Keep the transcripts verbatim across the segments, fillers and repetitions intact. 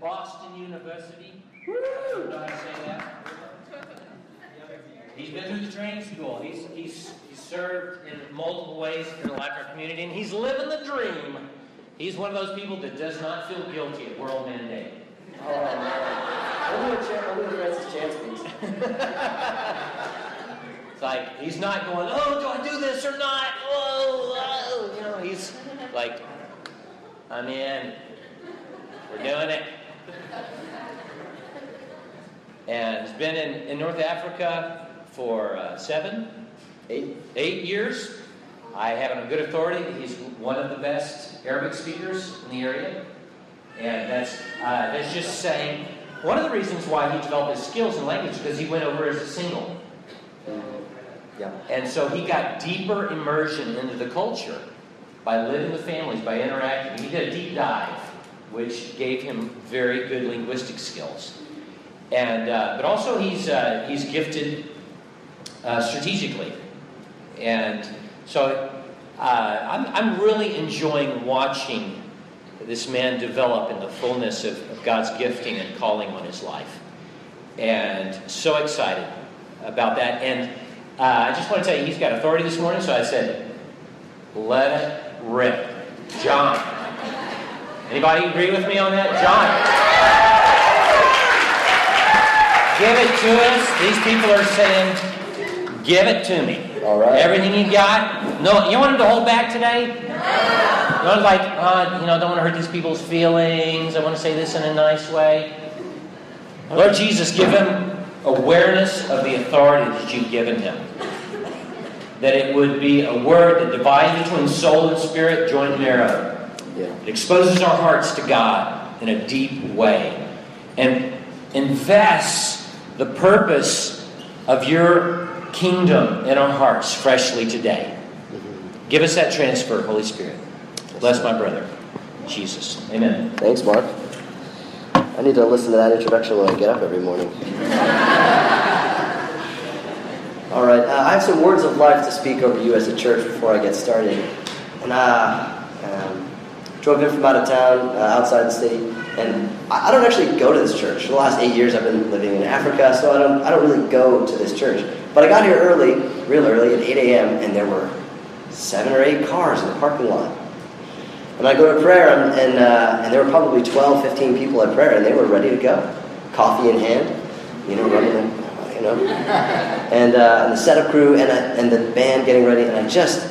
Boston University. Woo! Did I say that? He's been through the training school. He's, he's, he's served in multiple ways in the life of our community, and he's living the dream. He's one of those people that does not feel guilty at World Man Day. Oh, man. Only the rest of chance, please. It's like, he's not going, oh, do I do this or not? Whoa, whoa. You know, he's like, I'm in. We're doing it. And he's been in, in North Africa for uh, seven, eight, eight years. I have him on good authority. He's one of the best Arabic speakers in the area. And that's, uh, that's just saying, one of the reasons why he developed his skills in language is because he went over as a single. Um, yeah. And so he got deeper immersion into the culture by living with families, by interacting. He did a deep dive, which gave him very good linguistic skills. And uh, but also he's uh, he's gifted uh, strategically. And so uh, I'm, I'm really enjoying watching this man develop in the fullness of, of God's gifting and calling on his life. And so excited about that. And uh, I just want to tell you, he's got authority this morning, so I said, let it rip, John. Anybody agree with me on that? John. Give it to us. These people are saying, give it to me. All right. Everything you got. No, you want them to hold back today? No. Not like, uh, you know, I don't want to hurt these people's feelings. I want to say this in a nice way. Lord Jesus, give him awareness of the authority that you've given him. That it would be a word that divides between soul and spirit, joined and marrow. It exposes our hearts to God in a deep way and invests the purpose of your kingdom in our hearts freshly today. Give us that transfer, Holy Spirit. Bless my brother, Jesus. Amen. Thanks, Mark. I need to listen to that introduction when I get up every morning. All right. Uh, I have some words of life to speak over you as a church before I get started. And uh, um, drove in from out of town, uh, outside the city, and I, I don't actually go to this church. For the last eight years, I've been living in Africa, so I don't, I don't really go to this church. But I got here early, real early, at eight a.m., and there were seven or eight cars in the parking lot. And I go to prayer, and and, uh, and there were probably twelve, fifteen people at prayer, and they were ready to go, coffee in hand, you know, running, them, you know, and, uh, and the setup crew and uh, and the band getting ready, and I just.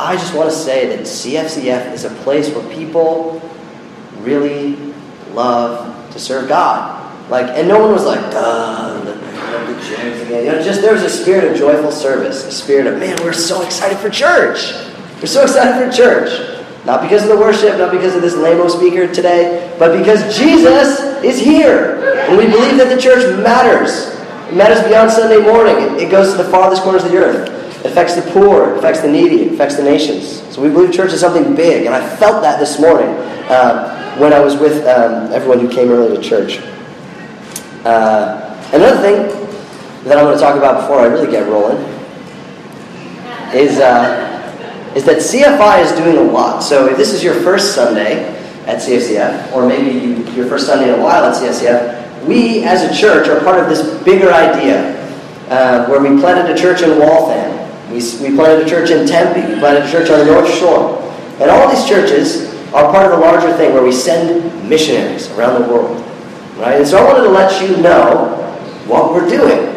I just want to say that C F C F is a place where people really love to serve God. Like, and no one was like, duh, the, the church again. You know, just there was a spirit of joyful service, a spirit of, man, we're so excited for church. We're so excited for church. Not because of the worship, not because of this lame-o speaker today, but because Jesus is here. And we believe that the church matters. It matters beyond Sunday morning. It, it goes to the farthest corners of the earth. It affects the poor, it affects the needy, it affects the nations. So we believe church is something big, and I felt that this morning uh, when I was with um, everyone who came early to church. Uh, another thing that I want to talk about before I really get rolling is uh, is that C F I is doing a lot. So if this is your first Sunday at C F C F, or maybe you, your first Sunday in a while at C F C F, we as a church are part of this bigger idea uh, where we planted a church in Waltham. We, we planted a church in Tempe. We planted a church on the North Shore. And all these churches are part of a larger thing where we send missionaries around the world. Right? And so I wanted to let you know what we're doing.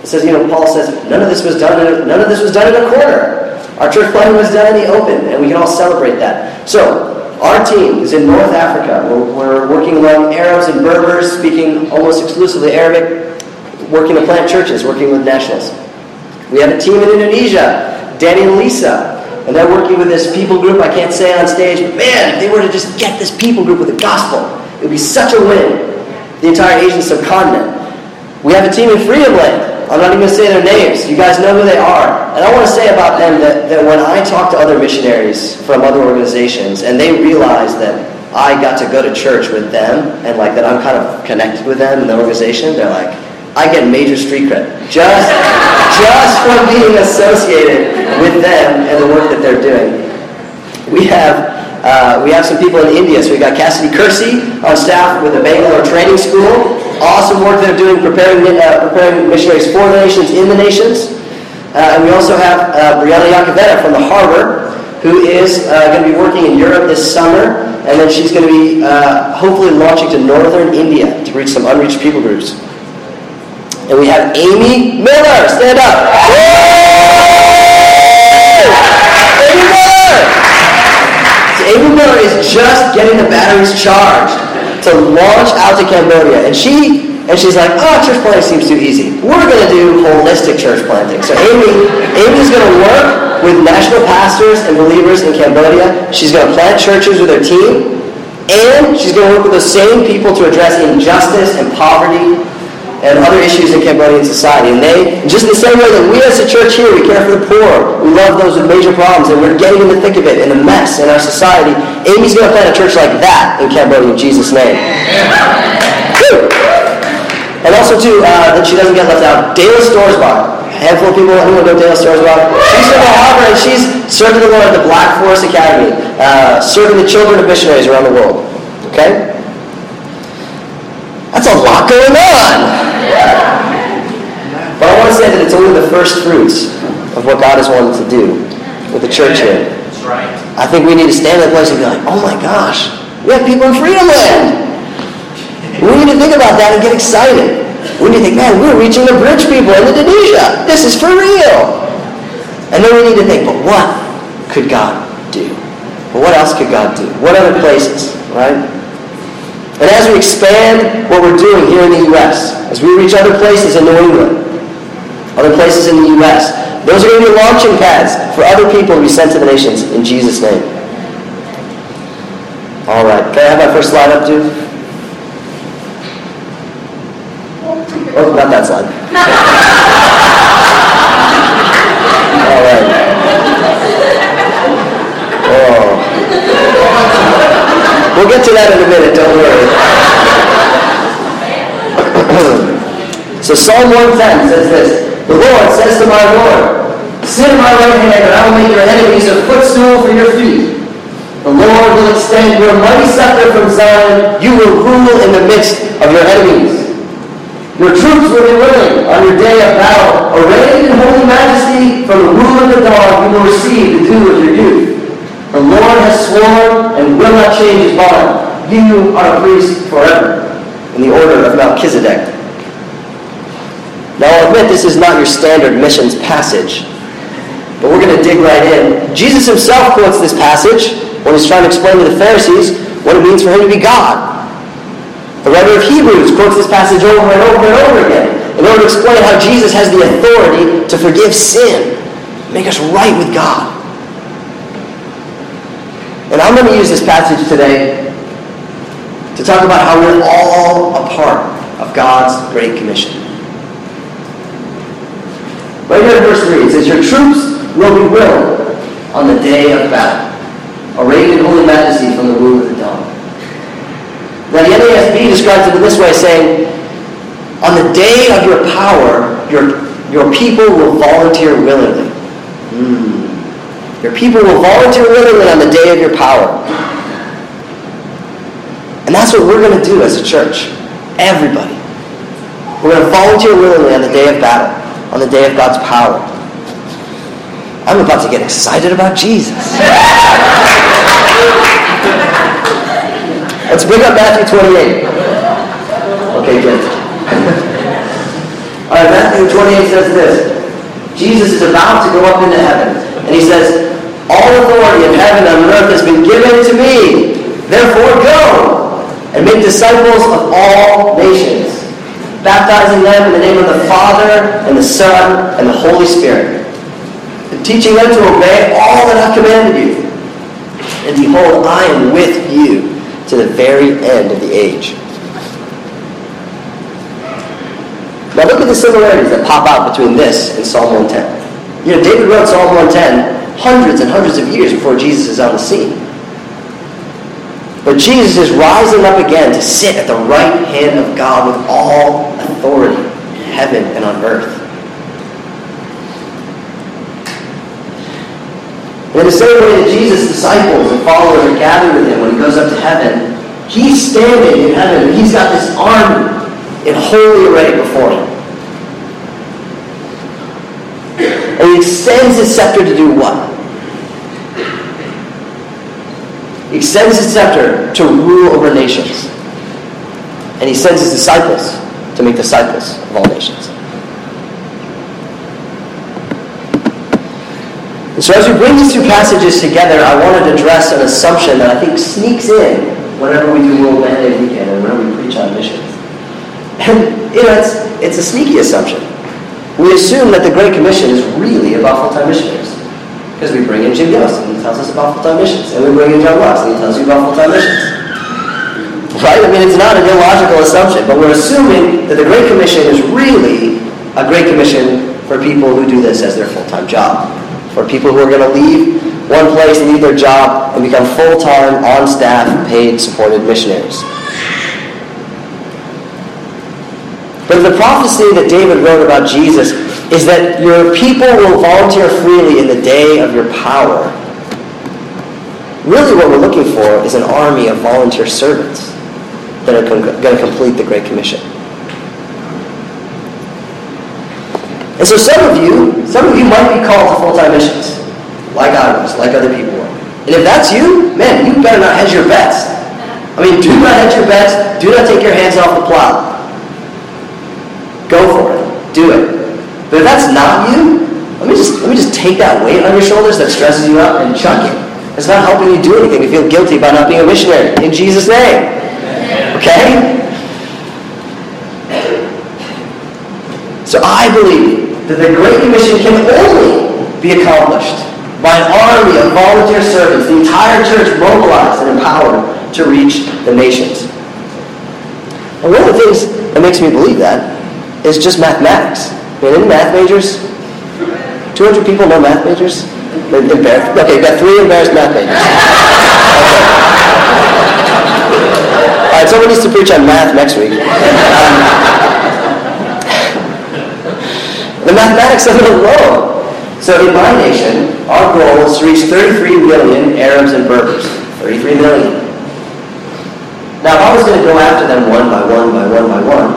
It says, you know, Paul says, none of this was done in a, none of this was done in a corner. Our church planting was done in the open, and we can all celebrate that. So, our team is in North Africa. We're, we're working along Arabs and Berbers, speaking almost exclusively Arabic, working to plant churches, working with nationals. We have a team in Indonesia, Danny and Lisa, and they're working with this people group I can't say on stage, but man, if they were to just get this people group with the gospel, it would be such a win. The entire Asian subcontinent. We have a team in Freedomland. I'm not even going to say their names. You guys know who they are. And I want to say about them that, that when I talk to other missionaries from other organizations, and they realize that I got to go to church with them, and like that I'm kind of connected with them in the organization, they're like, I get major street cred just, just from being associated with them and the work that they're doing. We have Uh, we have some people in India. So we've got Cassidy Kersey on staff with the Bangalore Training School. Awesome work they're doing preparing uh, preparing missionaries for the nations, in the nations. Uh, and we also have uh, Brianna Yacobeda from the Harbor, who is uh, going to be working in Europe this summer. And then she's going to be uh, hopefully launching to northern India to reach some unreached people groups. And we have Amy Miller. Stand up. Woo! Amy Miller! So Amy Miller is just getting the batteries charged to launch out to Cambodia. And she and she's like, oh, church planting seems too easy. We're going to do holistic church planting. So Amy, Amy's going to work with national pastors and believers in Cambodia. She's going to plant churches with her team. And she's going to work with those same people to address injustice and poverty and other issues in Cambodian society. And they, just the same way that we as a church here, we care for the poor, we love those with major problems, and we're getting in the thick of it, in the mess in our society, Amy's going to plant a church like that in Cambodia, in Jesus' name. And also, too, uh, that she doesn't get left out, Dale Storzbach. A handful of people, anyone know Dale Storzbach? She's from Harbor, and she's serving the Lord at the Black Forest Academy, uh, serving the children of missionaries around the world. Okay? That's a lot going on! But I want to say that it's only the first fruits of what God has wanted to do with the church here. That's right. I think we need to stand in a place and be like, oh my gosh, we have people in Freedomland. We need to think about that and get excited. We need to think, man, we're reaching the rich people in Indonesia. This is for real. And then we need to think, but what could God do? But what else could God do? What other places, right? And as we expand what we're doing here in the U S, as we reach other places in New England, other places in the U S, those are going to be launching pads for other people to be sent to the nations in Jesus' name. All right. Can I have my first slide up, dude? Oh, not that slide. All right. Oh. We'll get to that in a minute. Don't worry. So Psalm one ten says this. The Lord says to my Lord, sit at my right hand, and I will make your enemies a footstool for your feet. The Lord will extend your mighty scepter from Zion. You will rule in the midst of your enemies. Your troops will be willing on your day of battle. Arrayed in holy majesty, from the rule of the dawn, you will receive the dew of your youth. The Lord has sworn and will not change his bond. You are a priest forever. In the order of Melchizedek. Now, I'll admit this is not your standard missions passage, but we're going to dig right in. Jesus himself quotes this passage when he's trying to explain to the Pharisees what it means for him to be God. The writer of Hebrews quotes this passage over and over and over again in order to explain how Jesus has the authority to forgive sin, make us right with God. And I'm going to use this passage today to talk about how we're all a part of God's Great Commission. Right here in verse three, it says, your troops will be willing on the day of battle, arrayed in holy majesty from the womb of the dawn. Now the N A S B describes it in this way, saying, on the day of your power, your, your people will volunteer willingly. Mm. Your people will volunteer willingly on the day of your power. And that's what we're going to do as a church. Everybody. We're going to volunteer willingly on the day of battle. On the day of God's power. I'm about to get excited about Jesus. Let's bring up Matthew twenty-eight. Okay, good. All right, Matthew twenty-eight says this. Jesus is about to go up into heaven. And he says, all authority in heaven and on earth has been given to me. Therefore go and make disciples of all nations, baptizing them in the name of the Father, and the Son, and the Holy Spirit, and teaching them to obey all that I commanded you. And behold, I am with you to the very end of the age. Now look at the similarities that pop out between this and Psalm one ten. You know, David wrote Psalm one ten hundreds and hundreds of years before Jesus is on the scene. But Jesus is rising up again to sit at the right hand of God with all authority in heaven and on earth. In the same way that Jesus' disciples and followers are gathered with him when he goes up to heaven, he's standing in heaven and he's got this army in holy array before him. And he extends his scepter to do what? He extends his scepter to rule over nations. And he sends his disciples to make disciples of all nations. And so as we bring these two passages together, I want to address an assumption that I think sneaks in whenever we do World Band Day weekend and whenever we preach on missions. And, you know, it's, it's a sneaky assumption. We assume that the Great Commission is really about full-time missionaries. Because we bring in Jim Yost and he tells us about full-time missions. And we bring in John Ross and he tells you about full-time missions. Right? I mean, it's not an illogical assumption, but we're assuming that the Great Commission is really a Great Commission for people who do this as their full-time job. For people who are going to leave one place, leave their job, and become full-time, on-staff, paid, supported missionaries. But the prophecy that David wrote about Jesus is that your people will volunteer freely in the day of your power. Really what we're looking for is an army of volunteer servants that are com- going to complete the Great Commission. And so some of you, some of you might be called to full-time missions, like I was, like other people were. And if that's you, man, you better not hedge your bets. I mean, do not hedge your bets. Do not take your hands off the plow. Go for it. Do it. But if that's not you, let me just let me just take that weight on your shoulders that stresses you out and chuck it. It's not helping you do anything to feel guilty about not being a missionary. In Jesus' name. Okay? So I believe that the Great Commission can only be accomplished by an army of volunteer servants, the entire church mobilized and empowered to reach the nations. And one of the things that makes me believe that is just mathematics. I mean, any math majors? two hundred people know math majors? Embarrassed. Okay, you've got three embarrassed math majors. Okay. All right, someone needs to preach on math next week. Um, the mathematics of it alone. So in my nation, our goal is to reach thirty-three million Arabs and Berbers. thirty-three million. Now, if I was going to go after them one by one by one by one,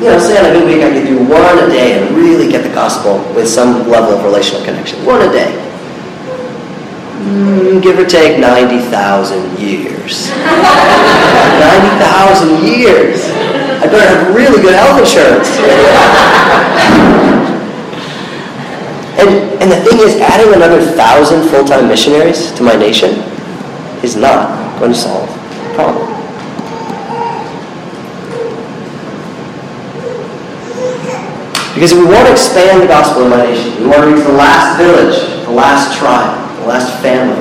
you know, say on a good week I could do one a day and really get the gospel with some level of relational connection. One a day. Mm, give or take ninety thousand years. ninety thousand years. I better have really good health insurance. and, and the thing is, adding another thousand full-time missionaries to my nation is not going to solve the problem. Because if we want to expand the gospel in my nation, we want to reach the last village, the last tribe, last family.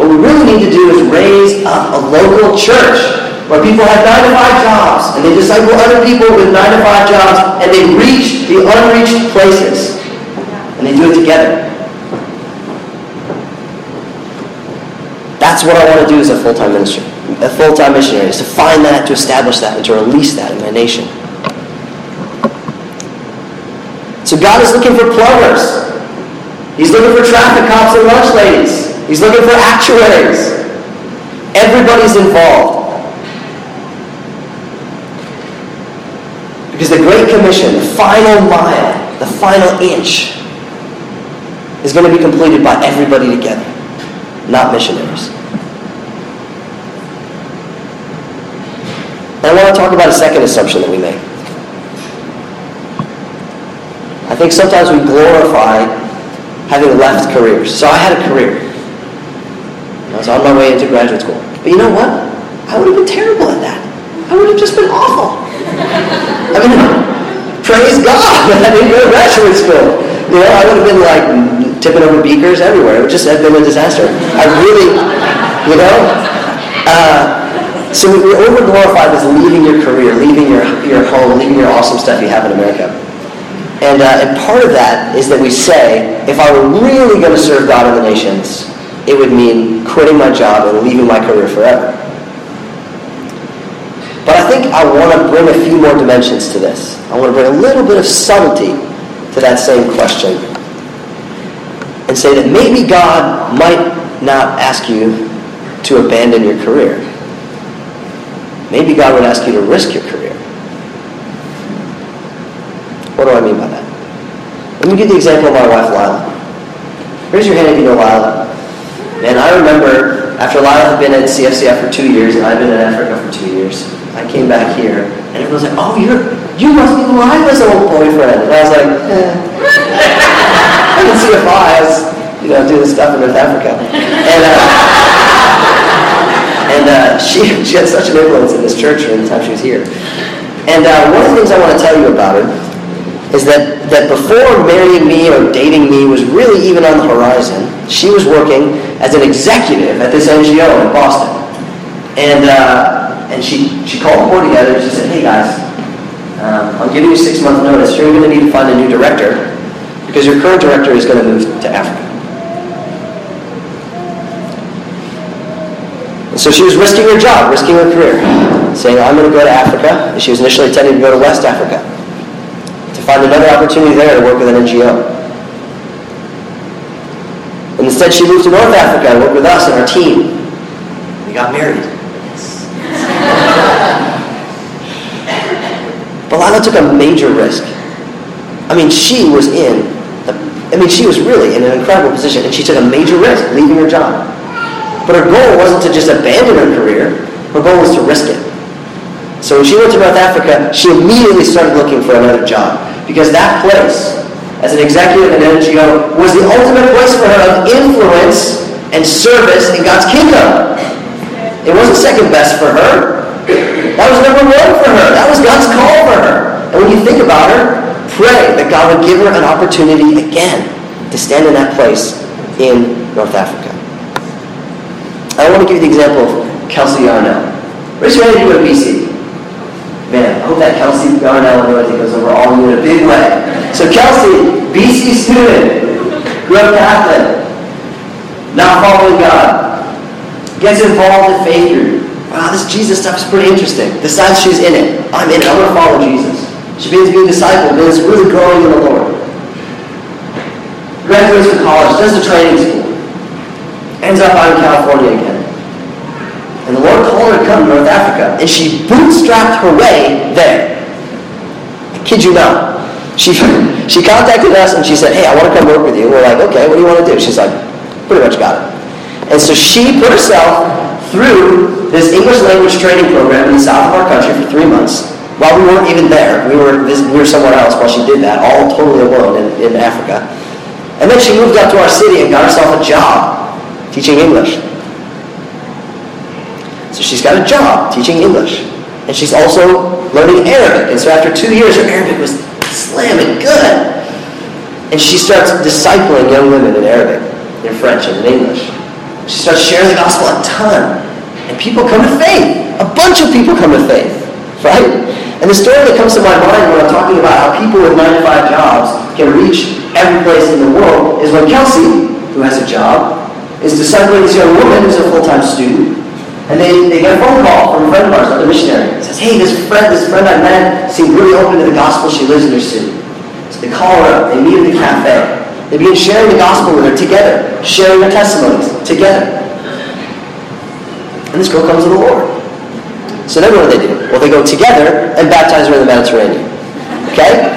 What we really need to do is raise up a local church where people have nine to five jobs and they disciple other people with nine to five jobs and they reach the unreached places and they do it together. That's what I want to do as a full-time minister, a full-time missionary, is to find that, to establish that, and to release that in my nation. So God is looking for plumbers. He's looking for traffic cops and lunch ladies. He's looking for actuaries. Everybody's involved. Because the Great Commission, the final mile, the final inch, is going to be completed by everybody together, not missionaries. Now I want to talk about a second assumption that we make. I think sometimes we glorify having left careers. So I had a career. I was on my way into graduate school. But you know what? I would have been terrible at that. I would have just been awful. I mean, praise God that I didn't go to graduate school. You know, I would have been like tipping over beakers everywhere. It would just have been a disaster. I really, you know. Uh, so we over-glorified as leaving your career, leaving your, your home, leaving your awesome stuff you have in America. And, uh, and part of that is that we say, if I were really going to serve God in the nations, it would mean quitting my job and leaving my career forever. But I think I want to bring a few more dimensions to this. I want to bring a little bit of subtlety to that same question. and say that maybe God might not ask you to abandon your career. Maybe God would ask you to risk your career. What do I mean by that? Let me give the example of my wife, Lila. Raise your hand if you know Lila. And I remember after Lila had been at C F C F for two years and I'd been in Africa for two years, I came back here and everyone was like, oh, you're, you must be Lila's old boyfriend. And I was like, eh. I can see if I was, you know, doing stuff in North Africa. And, uh, and uh, she, she had such an influence in this church during the time she was here. And uh, one of the things I want to tell you about her is that, that before marrying me or dating me was really even on the horizon, she was working as an executive at this N G O in Boston. And uh, and she, she called the board together and she said, hey guys, um, I'm giving you six months notice. You're going to need to find a new director, because your current director is going to move to Africa. And so she was risking her job, risking her career, saying, I'm going to go to Africa. And she was initially intending to go to West Africa to find another opportunity there to work with an N G O. And instead she moved to North Africa and worked with us and our team. We got married. Yes. But Lila took a major risk. I mean, she was in, the, I mean, she was really in an incredible position, and she took a major risk leaving her job. But her goal wasn't to just abandon her career. Her goal was to risk it. So when she went to North Africa, she immediately started looking for another job, because that place, as an executive and N G O, was the ultimate place for her of influence and service in God's kingdom. It wasn't second best for her. That was number one for her. That was God's call for her. And when you think about her, pray that God would give her an opportunity again to stand in that place in North Africa. I want to give you the example of Kelsey Yarnell. Raise your hand if you go to B C. Man, I hope that Kelsey Yarnell really goes over all of you in a big way. So Kelsey, B C student, grew up Catholic, not following God, gets involved in faith group. Wow, this Jesus stuff is pretty interesting. Decides she's in it. I'm in it. I want to follow Jesus. She begins being discipled, begins really growing in the Lord. Graduates from college, does the training school. Ends up out in California again. And the Lord called her to come to North Africa, and she bootstrapped her way there. I kid you not. She, she contacted us and she said, hey, I want to come work with you. And we're like, okay, what do you want to do? She's like, pretty much got it. And so she put herself through this English language training program in the south of our country for three months. While we weren't even there, we were we were somewhere else while she did that, all totally alone in, in Africa. And then she moved up to our city and got herself a job teaching English. So she's got a job teaching English. And she's also learning Arabic. And so after two years, her Arabic was slamming good. And she starts discipling young women in Arabic, in French, and in English. She starts sharing the gospel a ton. And people come to faith. A bunch of people come to faith. Right? And the story that comes to my mind when I'm talking about how people with nine to five jobs can reach every place in the world is when Kelsey, who has a job, is discipling this young woman who's a full-time student. And they, they get a phone call from a friend of ours, another missionary. It says, hey, this friend this friend I met seemed really open to the gospel. She lives in her city. So they call her up. They meet at the cafe. They begin sharing the gospel with her together, sharing their testimonies together. And this girl comes to the Lord. So then what do they do? Well, they go together and baptize her in the Mediterranean. Okay?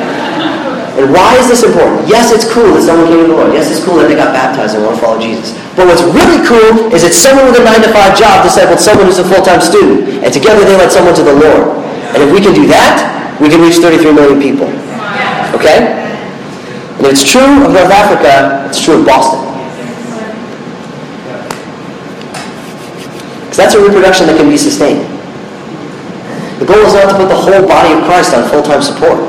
And why is this important? Yes, it's cool that someone came to the Lord. Yes, it's cool that they got baptized and want to follow Jesus. But what's really cool is that someone with a nine to five job discipled someone who's a full-time student. And together they led someone to the Lord. And if we can do that, we can reach thirty-three million people. Okay? And if it's true of North Africa, it's true of Boston. Because that's a reproduction that can be sustained. The goal is not to put the whole body of Christ on full-time support.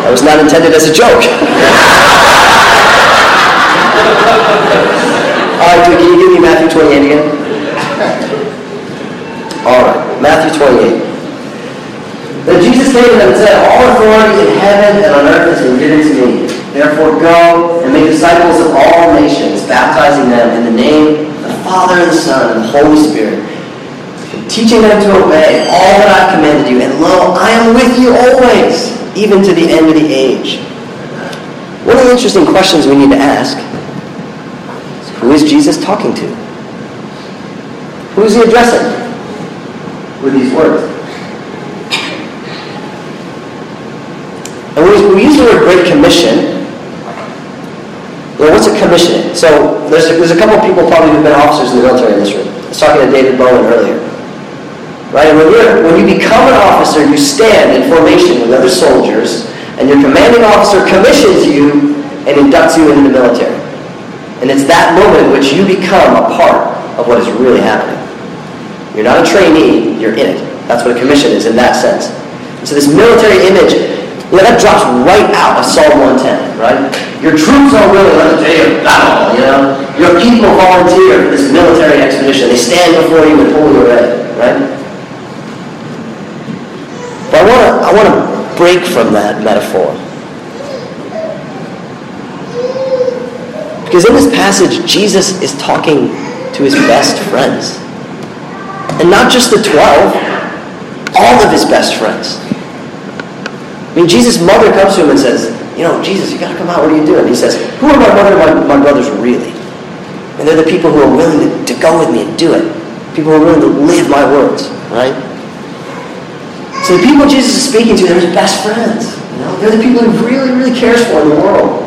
That was not intended as a joke. All right, dude, can you give me Matthew twenty-eight again? All right, Matthew twenty-eight. Then Jesus came to them and said, all authority in heaven and on earth has been given to me. Therefore go and make disciples of all nations, baptizing them in the name of the Father, and the Son, and the Holy Spirit, teaching them to obey all that I commanded you, and lo, I am with you always, even to the end of the age. One of the interesting questions we need to ask is, who is Jesus talking to? Who is he addressing with these words? And when we use the word Great Commission, well, what's a commission? So there's a, there's a couple of people probably who've been officers in the military in this room. I was talking to David Bowen earlier. Right? And when, you're, when you become an officer, you stand in formation with other soldiers, and your commanding officer commissions you and inducts you into the military. And it's that moment in which you become a part of what is really happening. You're not a trainee, you're in it. That's what a commission is in that sense. And so this military image, yeah, that drops right out of Psalm one ten, right? Your troops are willing on the day of battle, you know? Your people volunteer for this military expedition. They stand before you and pull you away, right? But I want to I want to break from that metaphor. Because in this passage, Jesus is talking to his best friends. And not just the twelve, all of his best friends. I mean, Jesus' mother comes to him and says, you know, Jesus, you got to come out, what are you doing? And he says, who are my mother and my, my brothers really? And they're the people who are willing to, to go with me and do it. People who are willing to live my words, right? So the people Jesus is speaking to, they're his best friends. You know? They're the people who really, really cares for in the world.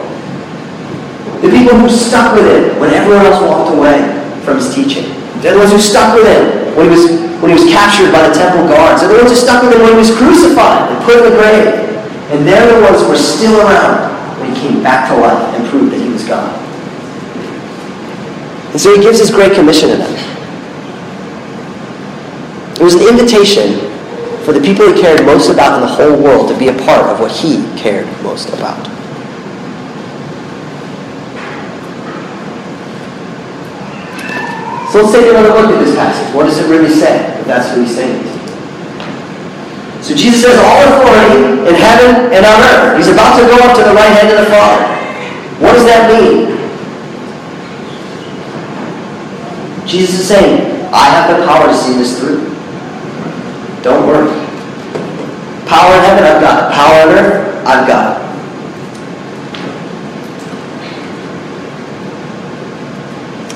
The people who stuck with him when everyone else walked away from his teaching. They're the ones who stuck with him when he was when he was captured by the temple guards. They're the ones who stuck with him when he was crucified and put in the grave. And they're the ones who were still around when he came back to life and proved that he was God. And so he gives his great commission to them. It was an invitation for the people he cared most about in the whole world to be a part of what he cared most about. So let's take another look at this passage. What does it really say? If that's what he's saying. So Jesus says, all authority in heaven and on earth. He's about to go up to the right hand of the Father. What does that mean? Jesus is saying, I have the power to see this through. Don't worry. Power in heaven, I've got it. Power on earth, I've got it.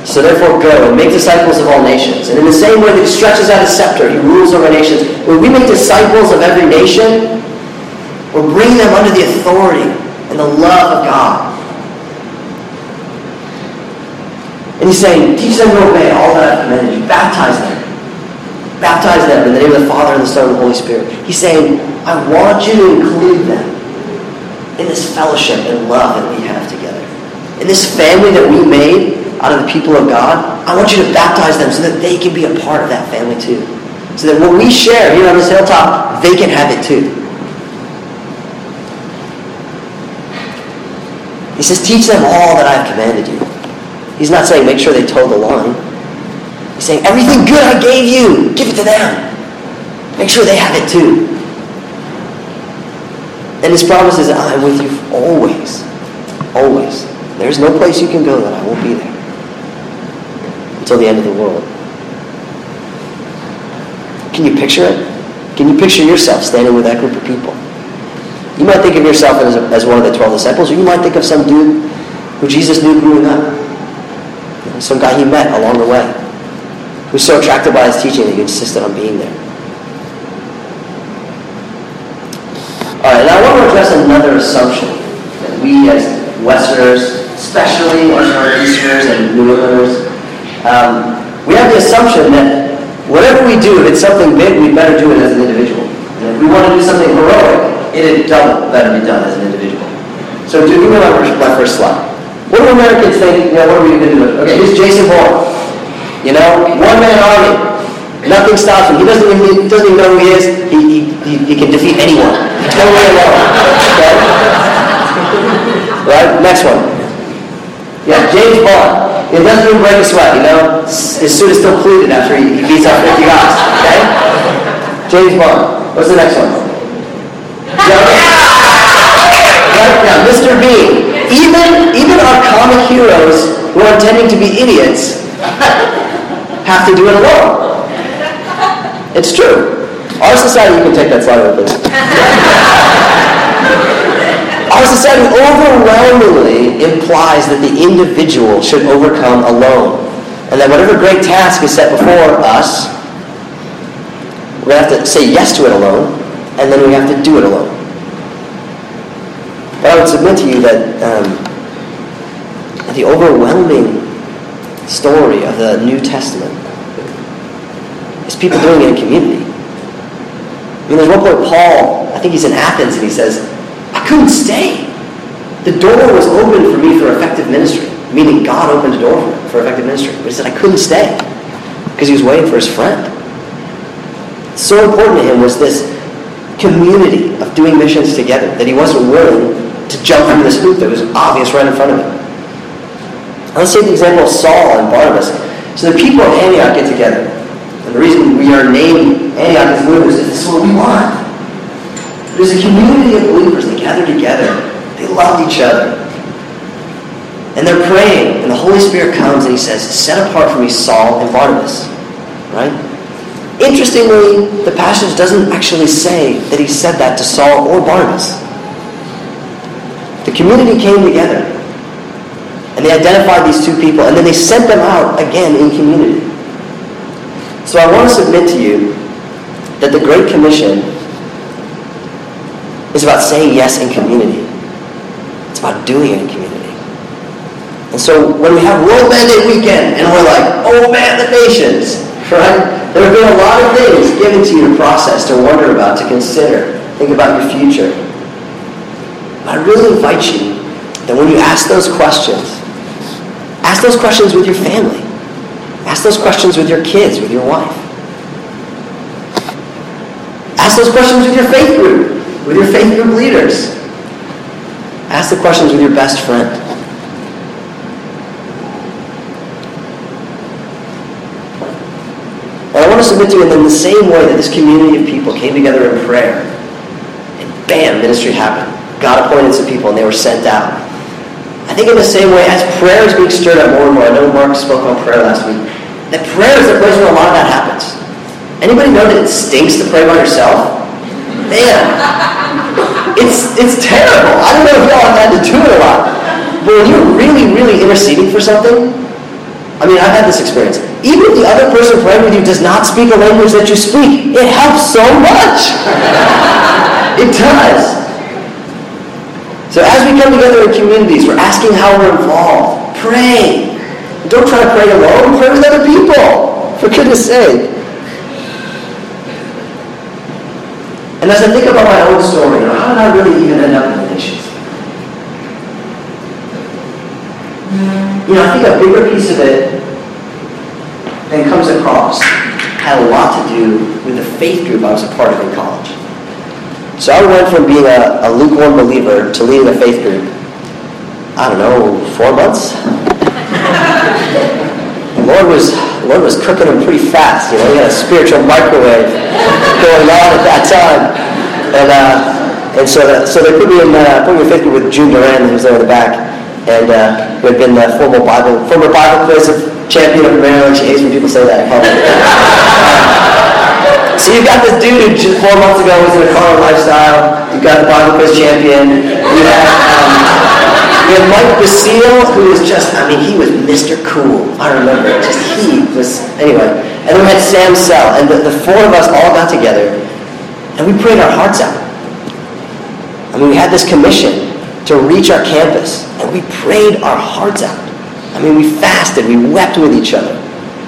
So therefore go and make disciples of all nations. And in the same way that he stretches out his scepter, he rules over nations. When we make disciples of every nation, we're bringing them under the authority and the love of God. And he's saying, teach them to obey all that I've commanded you. Baptize them. Baptize them in the name of the Father, and the Son, and the Holy Spirit. He's saying, I want you to include them in this fellowship and love that we have together. In this family that we made out of the people of God, I want you to baptize them so that they can be a part of that family too. So that what we share here on this hilltop, they can have it too. He says, teach them all that I have commanded you. He's not saying make sure they toe the line. He's saying, everything good I gave you, give it to them. Make sure they have it too. And his promise is, I am with you always. Always. There's no place you can go that I won't be there. Until the end of the world. Can you picture it? Can you picture yourself standing with that group of people? You might think of yourself as, a, as one of the twelve disciples, or you might think of some dude who Jesus knew growing up. Some guy he met along the way. Who's so attracted by his teaching that you insisted on being there. Alright, now I want to address another assumption that we as Westerners, especially Northeasterners and New Englanders, um, we have the assumption that whatever we do, if it's something big, we better do it as an individual. And if we want to do something heroic, it is double better be done as an individual. So do you remember my first slide? What do Americans think, you know, what are we going to do? Okay, here's Jason Bourne. You know, one-man army. Nothing stops him. He doesn't even, he doesn't even know who he is. He, he, he, he can defeat anyone. Don't worry about him. Okay? Right? Next one. Yeah, James Bond. He doesn't even break a sweat, you know? His suit is still pleated after he, he beats out fifty guys. Okay? James Bond. What's the next one? Right now, Mister Bean. Even, even our comic heroes who are intending to be idiots have to do it alone. It's true. Our society, you can take that slide over, please. Our society overwhelmingly implies that the individual should overcome alone, and that whatever great task is set before us, we have to say yes to it alone, and then we have to do it alone. But I would submit to you that um, the overwhelming story of the New Testament is people doing it in community. I mean, there's one point Paul, I think he's in Athens, and he says, I couldn't stay. The door was open for me for effective ministry, meaning God opened a door for him for effective ministry. But he said, I couldn't stay because he was waiting for his friend. So important to him was this community of doing missions together that he wasn't willing to jump through this hoop that was obvious right in front of him. Now let's take the example of Saul and Barnabas. So the people of Antioch get together. And the reason we are named Antioch as believers is this is what we want. There's a community of believers that gather together. They love each other. And they're praying. And the Holy Spirit comes and he says, set apart for me Saul and Barnabas. Right? Interestingly, the passage doesn't actually say that he said that to Saul or Barnabas. The community came together. And they identified these two people, and then they sent them out again in community. So I want to submit to you that the Great Commission is about saying yes in community. It's about doing it in community. And so when we have World Mandate Weekend, and we're like, oh man, the nations, right? There have been a lot of things given to you to process, to wonder about, to consider, think about your future. But I really invite you that when you ask those questions, ask those questions with your family. Ask those questions with your kids, with your wife. Ask those questions with your faith group, with your faith group leaders. Ask the questions with your best friend. And I want to submit to you that in the same way that this community of people came together in prayer, and bam, ministry happened. God appointed some people and they were sent out. I think in the same way, as prayer is being stirred up more and more, I know Mark spoke on prayer last week, that prayer is the place where a lot of that happens. Anybody know that it stinks to pray by yourself? Man, it's it's terrible. I don't know if y'all have had to do it a lot. But when you're really, really interceding for something, I mean, I've had this experience. Even if the other person praying with you does not speak a language that you speak, it helps so much. It does. So as we come together in communities, we're asking how we're involved. Pray. Don't try to pray alone. Pray with other people. For goodness sake. And as I think about my own story, how did I really even end up in the nations? You know, I think a bigger piece of it than comes across had a lot to do with the faith group I was a part of in college. So I went from being a, a lukewarm believer to leading a faith group, I don't know, four months? The Lord was, the Lord was cooking them pretty fast. You know, he had a spiritual microwave going on at that time. And uh, and so the, so they put me in uh, put me in faith group with June Duran, who was there in the back, and uh, who had been the former Bible, former Bible quiz champion of Maryland. She hates when people say that in public. So you've got this dude who just four months ago was in a car lifestyle. You've got the Bible quiz champion. You have, um, you have Mike Basile, who was just, I mean, he was Mister Cool. I remember. Just he was, anyway. And then we had Sam Sell. And the, the four of us all got together, and we prayed our hearts out. I mean, we had this commission to reach our campus, and we prayed our hearts out. I mean, we fasted. We wept with each other.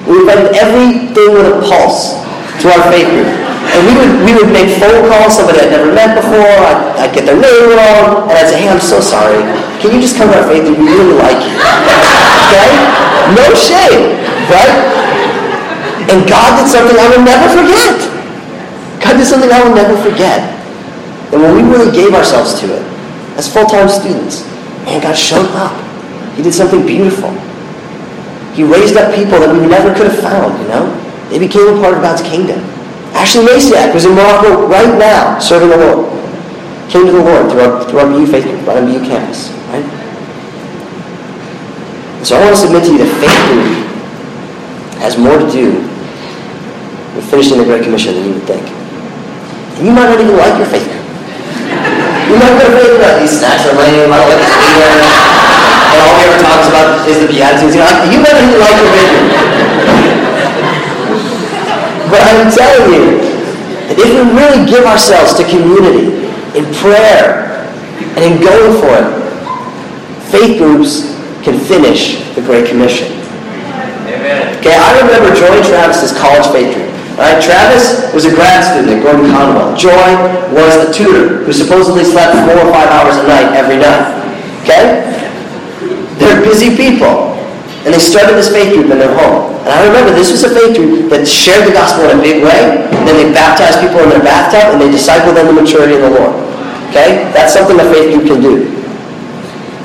We invited everything with a pulse to our faith group. And we would we would make phone calls, somebody I'd never met before, I'd, I'd get their name wrong, and I'd say, hey, I'm so sorry. Can you just come to our faith group? We really like you. Okay? No shame. Right? And God did something I will never forget. God did something I will never forget. And when we really gave ourselves to it, as full-time students, man, God showed up. He did something beautiful. He raised up people that we never could have found, you know? They became a part of God's kingdom. Ashley Masiak, who's in Morocco right now, serving the Lord, came to the Lord through our, through our B U faith group, our B U campus. Right? So I want to submit to you that faith group has more to do with finishing the Great Commission than you would think. And you might not even like your faith group. You're not going to think about these snacks are lame. I don't like this video. And all he ever talks about is the Beatitudes. You know, you better like the video. But I'm telling you, that if we really give ourselves to community, in prayer, and in going for it, faith groups can finish the Great Commission. Amen. Okay, I remember Joy and Travis's college faith group. Right, Travis was a grad student at Gordon College. Joy was a tutor who supposedly slept four or five hours a night every night. Okay? They're busy people. And they started this faith group in their home. And I remember this was a faith group that shared the gospel in a big way. And then they baptized people in their bathtub and they discipled them to maturity in the Lord. Okay? That's something a faith group can do.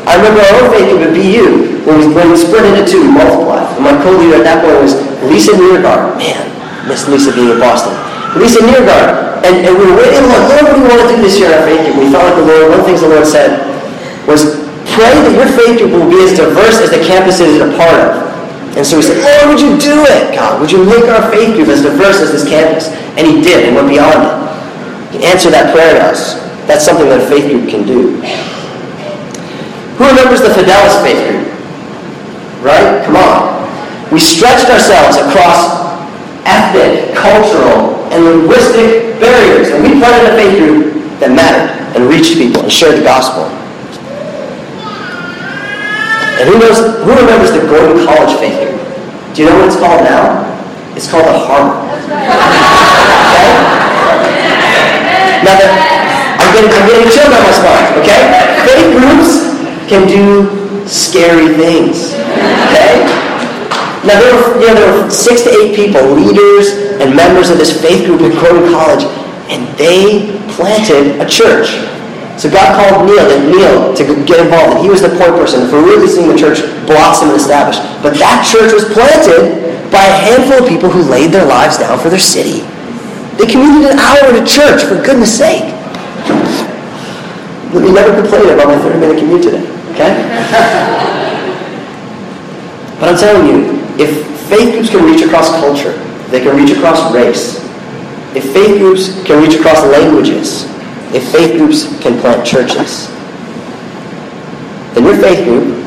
I remember our own faith group at B U when we, when we split into two, multiply. And my co-leader at that point was Lisa Neergaard. Man. Miss Lisa being in Boston. Lisa Neergaard. And, and we were waiting, Lord, what do we want to do this year in our faith group? We felt like the Lord, one of the things the Lord said was, pray that your faith group will be as diverse as the campus is a part of. And so we said, Lord, would you do it, God? Would you make our faith group as diverse as this campus? And he did, and went beyond it. He answered that prayer to us. That's something that a faith group can do. Who remembers the Fidelis faith group? Right? Come on. We stretched ourselves across ethnic, cultural, and linguistic barriers. And we planted a faith group that mattered and reached people and shared the gospel. And who knows? Who remembers the Gordon College faith group? Do you know what it's called now? It's called the Harbor. Okay? Now that I'm getting, I'm getting chilled on my spine. Okay? Faith groups can do scary things. Okay? Now, there were, you know, there were six to eight people, leaders and members of this faith group at Gordon College, and they planted a church. So God called Neil and Neil to get involved, and he was the point person for really seeing the church blossom and establish. But that church was planted by a handful of people who laid their lives down for their city. They commuted an hour to church, for goodness sake. Let me never complain about my thirty-minute commute today, okay? But I'm telling you, if faith groups can reach across culture, they can reach across race. If faith groups can reach across languages, if faith groups can plant churches, then your faith group,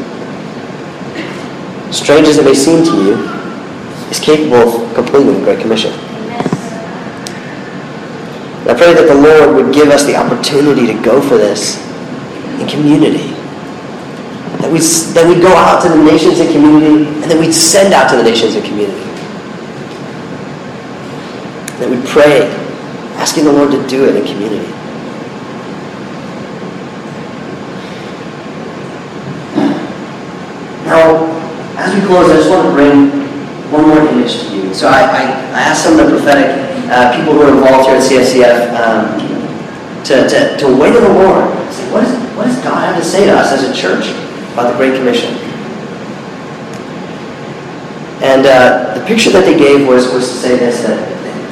strange as it may seem to you, is capable of completing the Great Commission. And I pray that the Lord would give us the opportunity to go for this in community. That we that we go out to the nations and community, and that we'd send out to the nations and community. That we pray, asking the Lord to do it in community. Now, as we close, I just want to bring one more image to you. So I, I, I asked some of the prophetic uh, people who are involved here at C S C F um, to, to, to wait on the Lord. Say, what, is, what does God have to say to us as a church about the Great Commission? And uh, the picture that they gave was, was to say this, that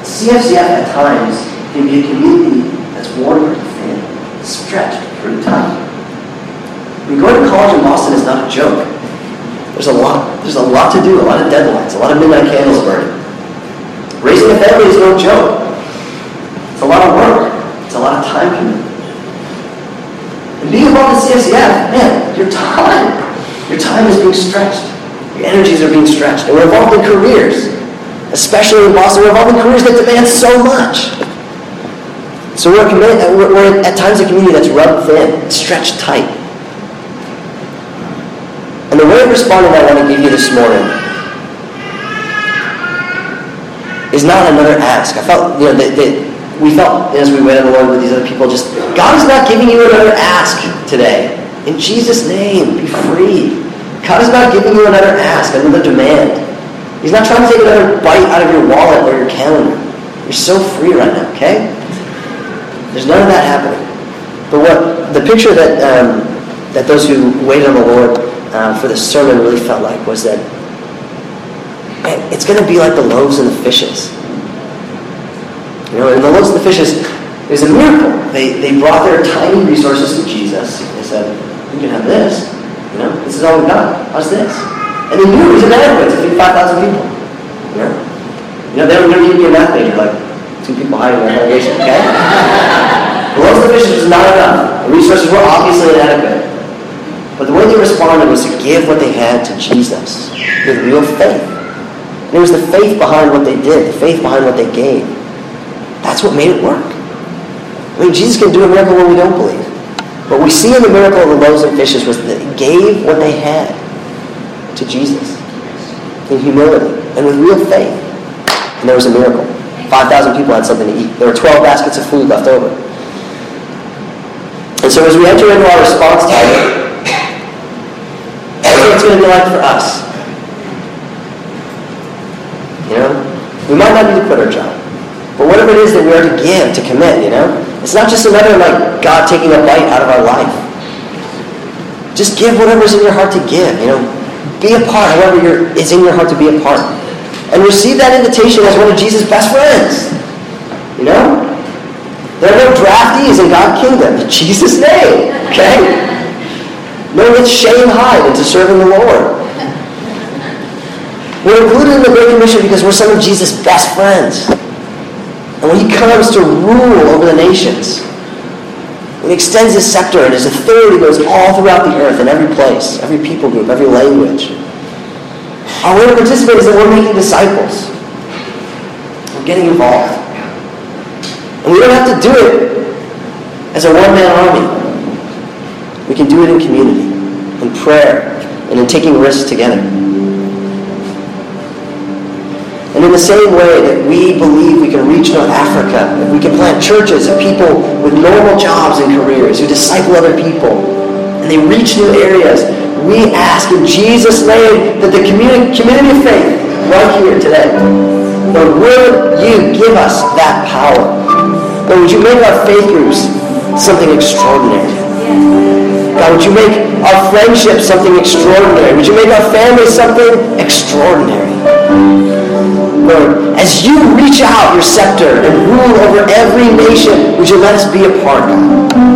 C F C F at times can be a community that's worn thin, stretched pretty tight. I mean, going to college in Boston is not a joke. There's a lot, there's a lot to do, a lot of deadlines, a lot of midnight candles burning. Raising a family is no joke. It's a lot of work. It's a lot of time commitment. And being involved in C S C F, man, your time, your time is being stretched. Your energies are being stretched. And we're involved in careers, especially in Boston. We're involved in careers that demand so much. So we're, we're, we're at times a community that's rubbed thin, stretched tight. And the way of responding I want to give you this morning is not another ask. I felt, you know, the, the, we felt as we waited along with these other people, just God is not giving you another ask today. In Jesus' name, be free. God is not giving you another ask, another demand. He's not trying to take another bite out of your wallet or your calendar. You're so free right now, okay? There's none of that happening. But what the picture that um, that those who waited on the Lord uh, for the sermon really felt like was that man, it's going to be like the loaves and the fishes. You know, and the loaves and the fishes, it was a miracle. They they brought their tiny resources to Jesus. They said, "You can have this. You know, this is all we've got. How's this?" And they knew it was inadequate to feed five thousand people. You know, you know, they were going to be a math major, like two people higher than our congregation. Okay, the loaves and the fishes was not enough. The resources were obviously inadequate. But the way they responded was to give what they had to Jesus with real faith. And it was the faith behind what they did, the faith behind what they gave. That's what made it work. I mean, Jesus can do a miracle when we don't believe. What we see in the miracle of the loaves and fishes was that they gave what they had to Jesus in humility and with real faith. And there was a miracle. five thousand people had something to eat. There were twelve baskets of food left over. And so as we enter into our response time, it's going to be like for us. You know? We might not need to quit our job. But whatever it is that we are to give, to commit, you know? It's not just another, like, God taking a bite out of our life. Just give whatever's in your heart to give, you know? Be a part, however you're, it's in your heart to be a part. And receive that invitation as one of Jesus' best friends. You know? There are no draftees in God's kingdom. In Jesus' name. Okay? No, it's shame hide into serving the Lord. We're included in the Great Commission because we're some of Jesus' best friends. And when he comes to rule over the nations, he extends his scepter and his authority goes all throughout the earth in every place, every people group, every language. Our way to participate is that we're making disciples. We're getting involved. And we don't have to do it as a one-man army. We can do it in community, in prayer, and in taking risks together. And in the same way that we believe we can reach North Africa, if we can plant churches of people with normal jobs and careers who disciple other people, and they reach new areas, we ask in Jesus' name that the community, community of faith, right here today, Lord, will you give us that power? Lord, would you make our faith groups something extraordinary? God, would you make our friendship something extraordinary? Would you make our family something extraordinary? Lord, as you reach out your scepter and rule over every nation, would you let us be a part of it?